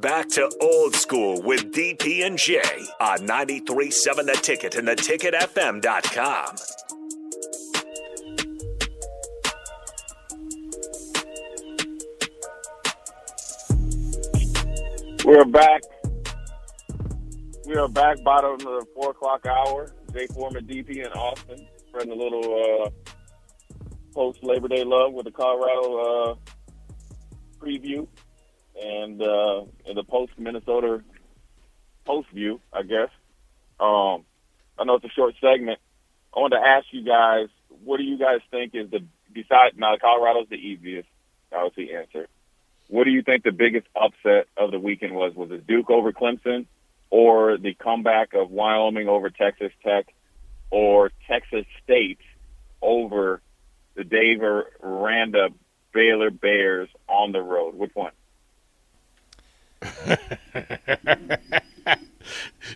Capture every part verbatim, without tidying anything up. Back to Old School with D P and J on ninety-three point seven The Ticket and the ticket f m dot com. We're back. We are back, bottom of the four o'clock hour. Jay Foreman, D P, and Austin. Spreading a little uh, post-Labor Day love with the Colorado uh, preview. And uh, in the post-Minnesota post-view, I guess. Um, I know it's a short segment. I wanted to ask you guys, what do you guys think is the, besides, now Colorado's the easiest, obviously, answer. What do you think the biggest upset of the weekend was? Was it Duke over Clemson, or the comeback of Wyoming over Texas Tech, or Texas State over the Dave Aranda Baylor Bears on the road? Which one?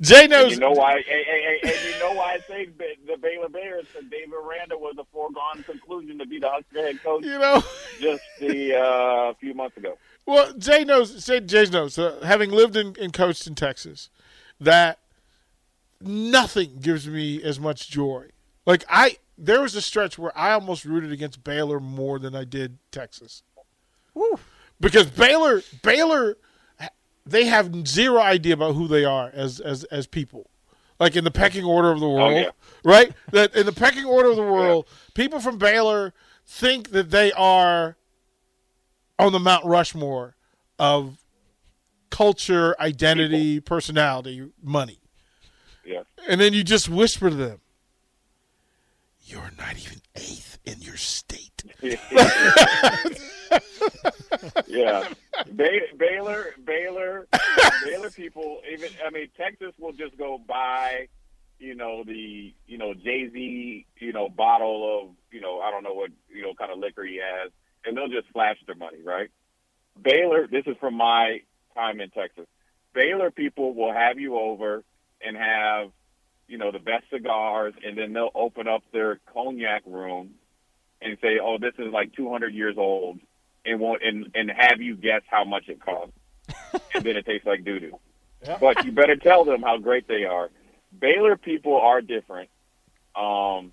Jay knows. And you know why? And, and, and you know why I say the Baylor Bears? Because Dave Aranda was a foregone conclusion to be the Husker head coach. You know, just the uh, few months ago. Well, Jay knows. Jay, Jay knows. Uh, having lived in, and coached in Texas, that nothing gives me as much joy. Like I, there was a stretch where I almost rooted against Baylor more than I did Texas. Woo. Because Baylor, Baylor. They have zero idea about who they are as as, as people, like in the pecking order of the world, oh, yeah. right? That in the pecking order of the world, yeah. people from Baylor think that they are on the Mount Rushmore of culture, identity, people. personality, money. Yeah. And then you just whisper to them, "You're not even eighth in your state." Yeah, Bay- Baylor, Baylor, Baylor people. Even I mean, Texas will just go buy, you know, the you know Jay-Z, you know, bottle of you know I don't know what you know kind of liquor he has, and they'll just flash their money, right? Baylor, this is from my time in Texas. Baylor people will have you over and have you know the best cigars, and then they'll open up their cognac room and say, "Oh, this is like two hundred years old." And won't and, and have you guess how much it costs, and then it tastes like doo doo. Yeah. But you better tell them how great they are. Baylor people are different, um,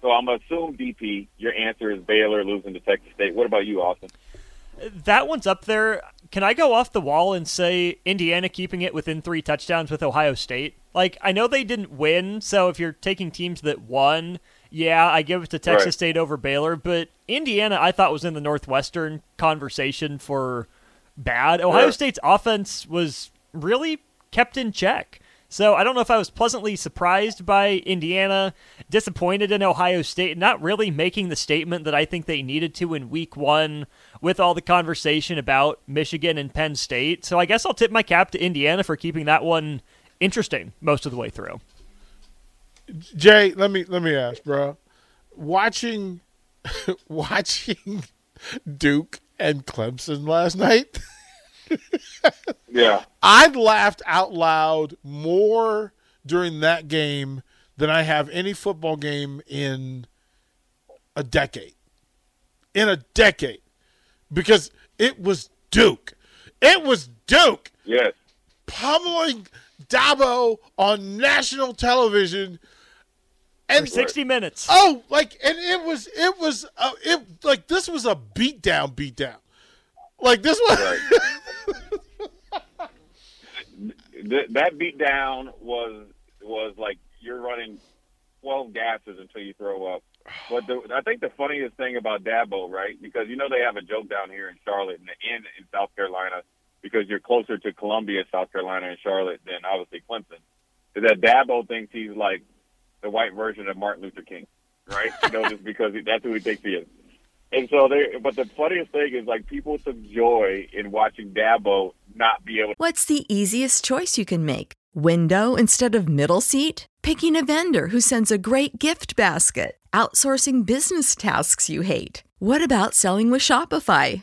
so I'm assume D P, your answer is Baylor losing to Texas State. What about you, Austin? That one's up there. Can I go off the wall and say Indiana keeping it within three touchdowns with Ohio State? Like I know they didn't win, so if you're taking teams that won. Yeah, I give it to Texas right. State over Baylor, but Indiana I thought was in the Northwestern conversation for bad. Ohio yeah. State's offense was really kept in check. So I don't know if I was pleasantly surprised by Indiana, disappointed in Ohio State, not really making the statement that I think they needed to in week one with all the conversation about Michigan and Penn State. So I guess I'll tip my cap to Indiana for keeping that one interesting most of the way through. Jay, let me let me ask, bro. Watching, watching Duke and Clemson last night. Yeah, I laughed out loud more during that game than I have any football game in a decade. In a decade, because it was Duke. It was Duke. Yes, pummeling Dabo on national television. And for sixty minutes. Oh, like, and it was, it was, uh, it like this was a beatdown, beatdown. Like this was. Right. th- that beatdown was was like you're running twelve gases until you throw up. But the, I think the funniest thing about Dabo, right, because you know they have a joke down here in Charlotte and in, in South Carolina, because you're closer to Columbia, South Carolina, and Charlotte than obviously Clemson, is that Dabo thinks he's like the white version of Martin Luther King, right? You know, just because he, that's who he thinks he is. And so they, but the funniest thing is, like, people took joy in watching Dabo not be able to. What's the easiest choice you can make? Window instead of middle seat? Picking a vendor who sends a great gift basket? Outsourcing business tasks you hate? What about selling with Shopify?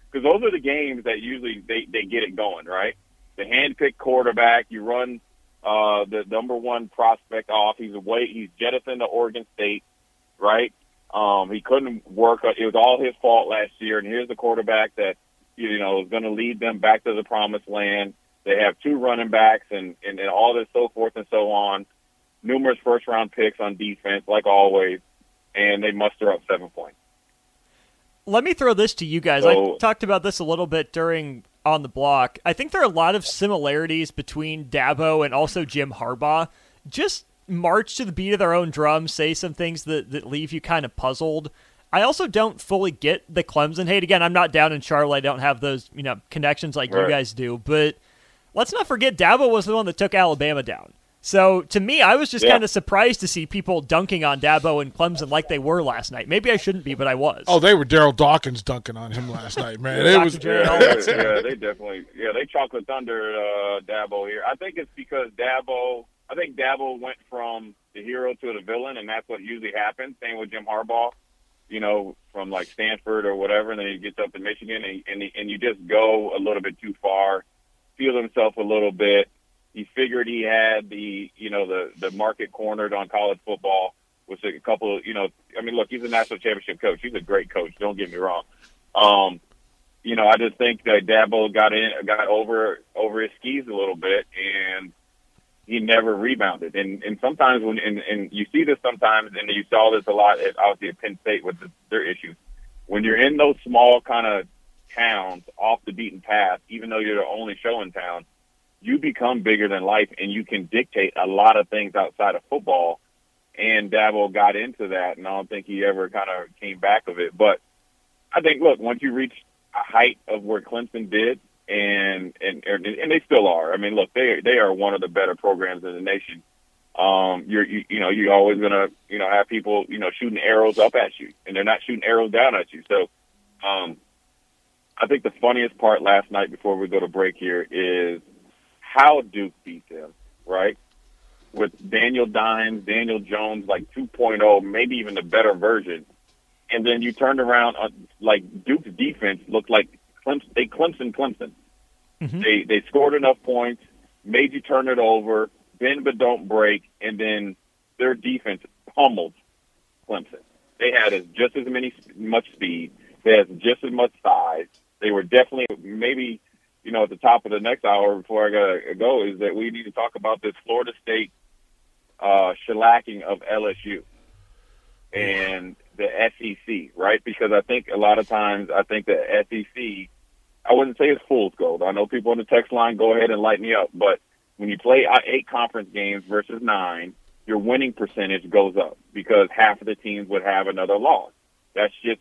Because those are the games that usually they, they get it going, right? The hand-picked quarterback, you run uh, the number one prospect off. He's away. He's jettisoned to Oregon State, right? Um, he couldn't work. It was all his fault last year, and here's the quarterback that, you know, is going to lead them back to the promised land. They have two running backs and, and, and all this so forth and so on, numerous first-round picks on defense, like always, and they muster up seven points. Let me throw this to you guys. So, I talked about this a little bit during On the Block. I think there are a lot of similarities between Dabo and also Jim Harbaugh. Just march to the beat of their own drum, say some things that, that leave you kind of puzzled. I also don't fully get the Clemson hate. Again, I'm not down in Charlotte. I don't have those, you know, connections like right. you guys do, but let's not forget Dabo was the one that took Alabama down. So, to me, I was just yeah. kind of surprised to see people dunking on Dabo and Clemson like they were last night. Maybe I shouldn't be, but I was. Oh, they were Darryl Dawkins dunking on him last night, man. It was yeah, yeah, they definitely – yeah, they chocolate thunder uh, Dabo here. I think it's because Dabo – I think Dabo went from the hero to the villain, and that's what usually happens. Same with Jim Harbaugh, you know, from like Stanford or whatever, and then he gets up in Michigan, and and, and you just go a little bit too far, feel himself a little bit. He figured he had the, you know, the, the market cornered on college football with a couple of, you know, I mean, look, he's a national championship coach. He's a great coach. Don't get me wrong. Um, you know, I just think that Dabo got in, got over, over his skis a little bit, and he never rebounded. And, and sometimes when, and, and you see this sometimes, and you saw this a lot at, obviously at Penn State with the, their issues. When you're in those small kind of towns off the beaten path, even though you're the only show in town, you become bigger than life, and you can dictate a lot of things outside of football. And Dabo got into that, and I don't think he ever kind of came back of it. But I think, look, once you reach a height of where Clemson did, and and and they still are. I mean, look, they they are one of the better programs in the nation. Um, you're you, you know you're always gonna you know have people you know shooting arrows up at you, and they're not shooting arrows down at you. So, um, I think the funniest part last night before we go to break here is how Duke beat them, right? With Daniel Dimes, Daniel Jones, like two point oh, maybe even the better version. And then you turned around, uh, like Duke's defense looked like Clemson, they Clemson Clemson. Mm-hmm. They they scored enough points, made you turn it over, bend but don't break, and then their defense pummeled Clemson. They had as, just as many much speed. They had just as much size. They were definitely maybe – you know, at the top of the next hour before I gotta go is that we need to talk about this Florida State uh, shellacking of L S U and the S E C, right? Because I think a lot of times I think the S E C I wouldn't say it's fool's gold. I know people on the text line, go ahead and light me up. But when you play eight conference games versus nine, your winning percentage goes up because half of the teams would have another loss. That's just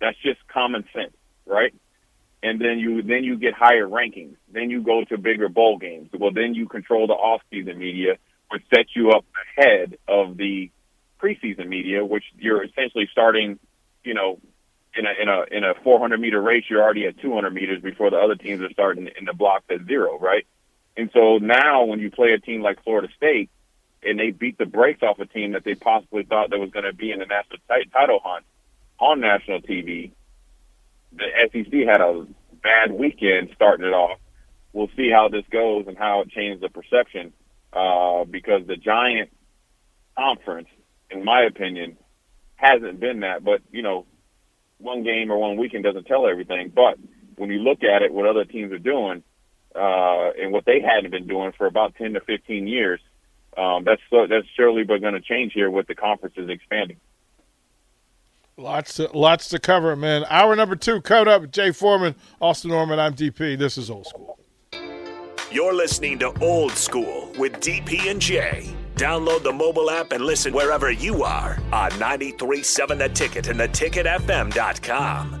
that's just common sense, right? And then you then you get higher rankings. Then you go to bigger bowl games. Well, then you control the off-season media, which sets you up ahead of the preseason media, which you're essentially starting, you know, in a in a in a four hundred meter race, you're already at two hundred meters before the other teams are starting in the block at zero, right? And so now when you play a team like Florida State and they beat the brakes off a team that they possibly thought that was going to be in the national t- title hunt on national T V, the S E C had a bad weekend starting it off. We'll see how this goes and how it changes the perception uh, because the giant conference, in my opinion, hasn't been that. But, you know, one game or one weekend doesn't tell everything. But when you look at it, what other teams are doing uh, and what they hadn't been doing for about ten to fifteen years, um, that's that's surely but going to change here with the conferences expanding. Lots to, lots to cover, man. Hour number two, Code Up with Jay Foreman, Austin Norman. I'm D P. This is Old School. You're listening to Old School with D P and Jay. Download the mobile app and listen wherever you are on ninety-three point seven The Ticket and the ticket f m dot com.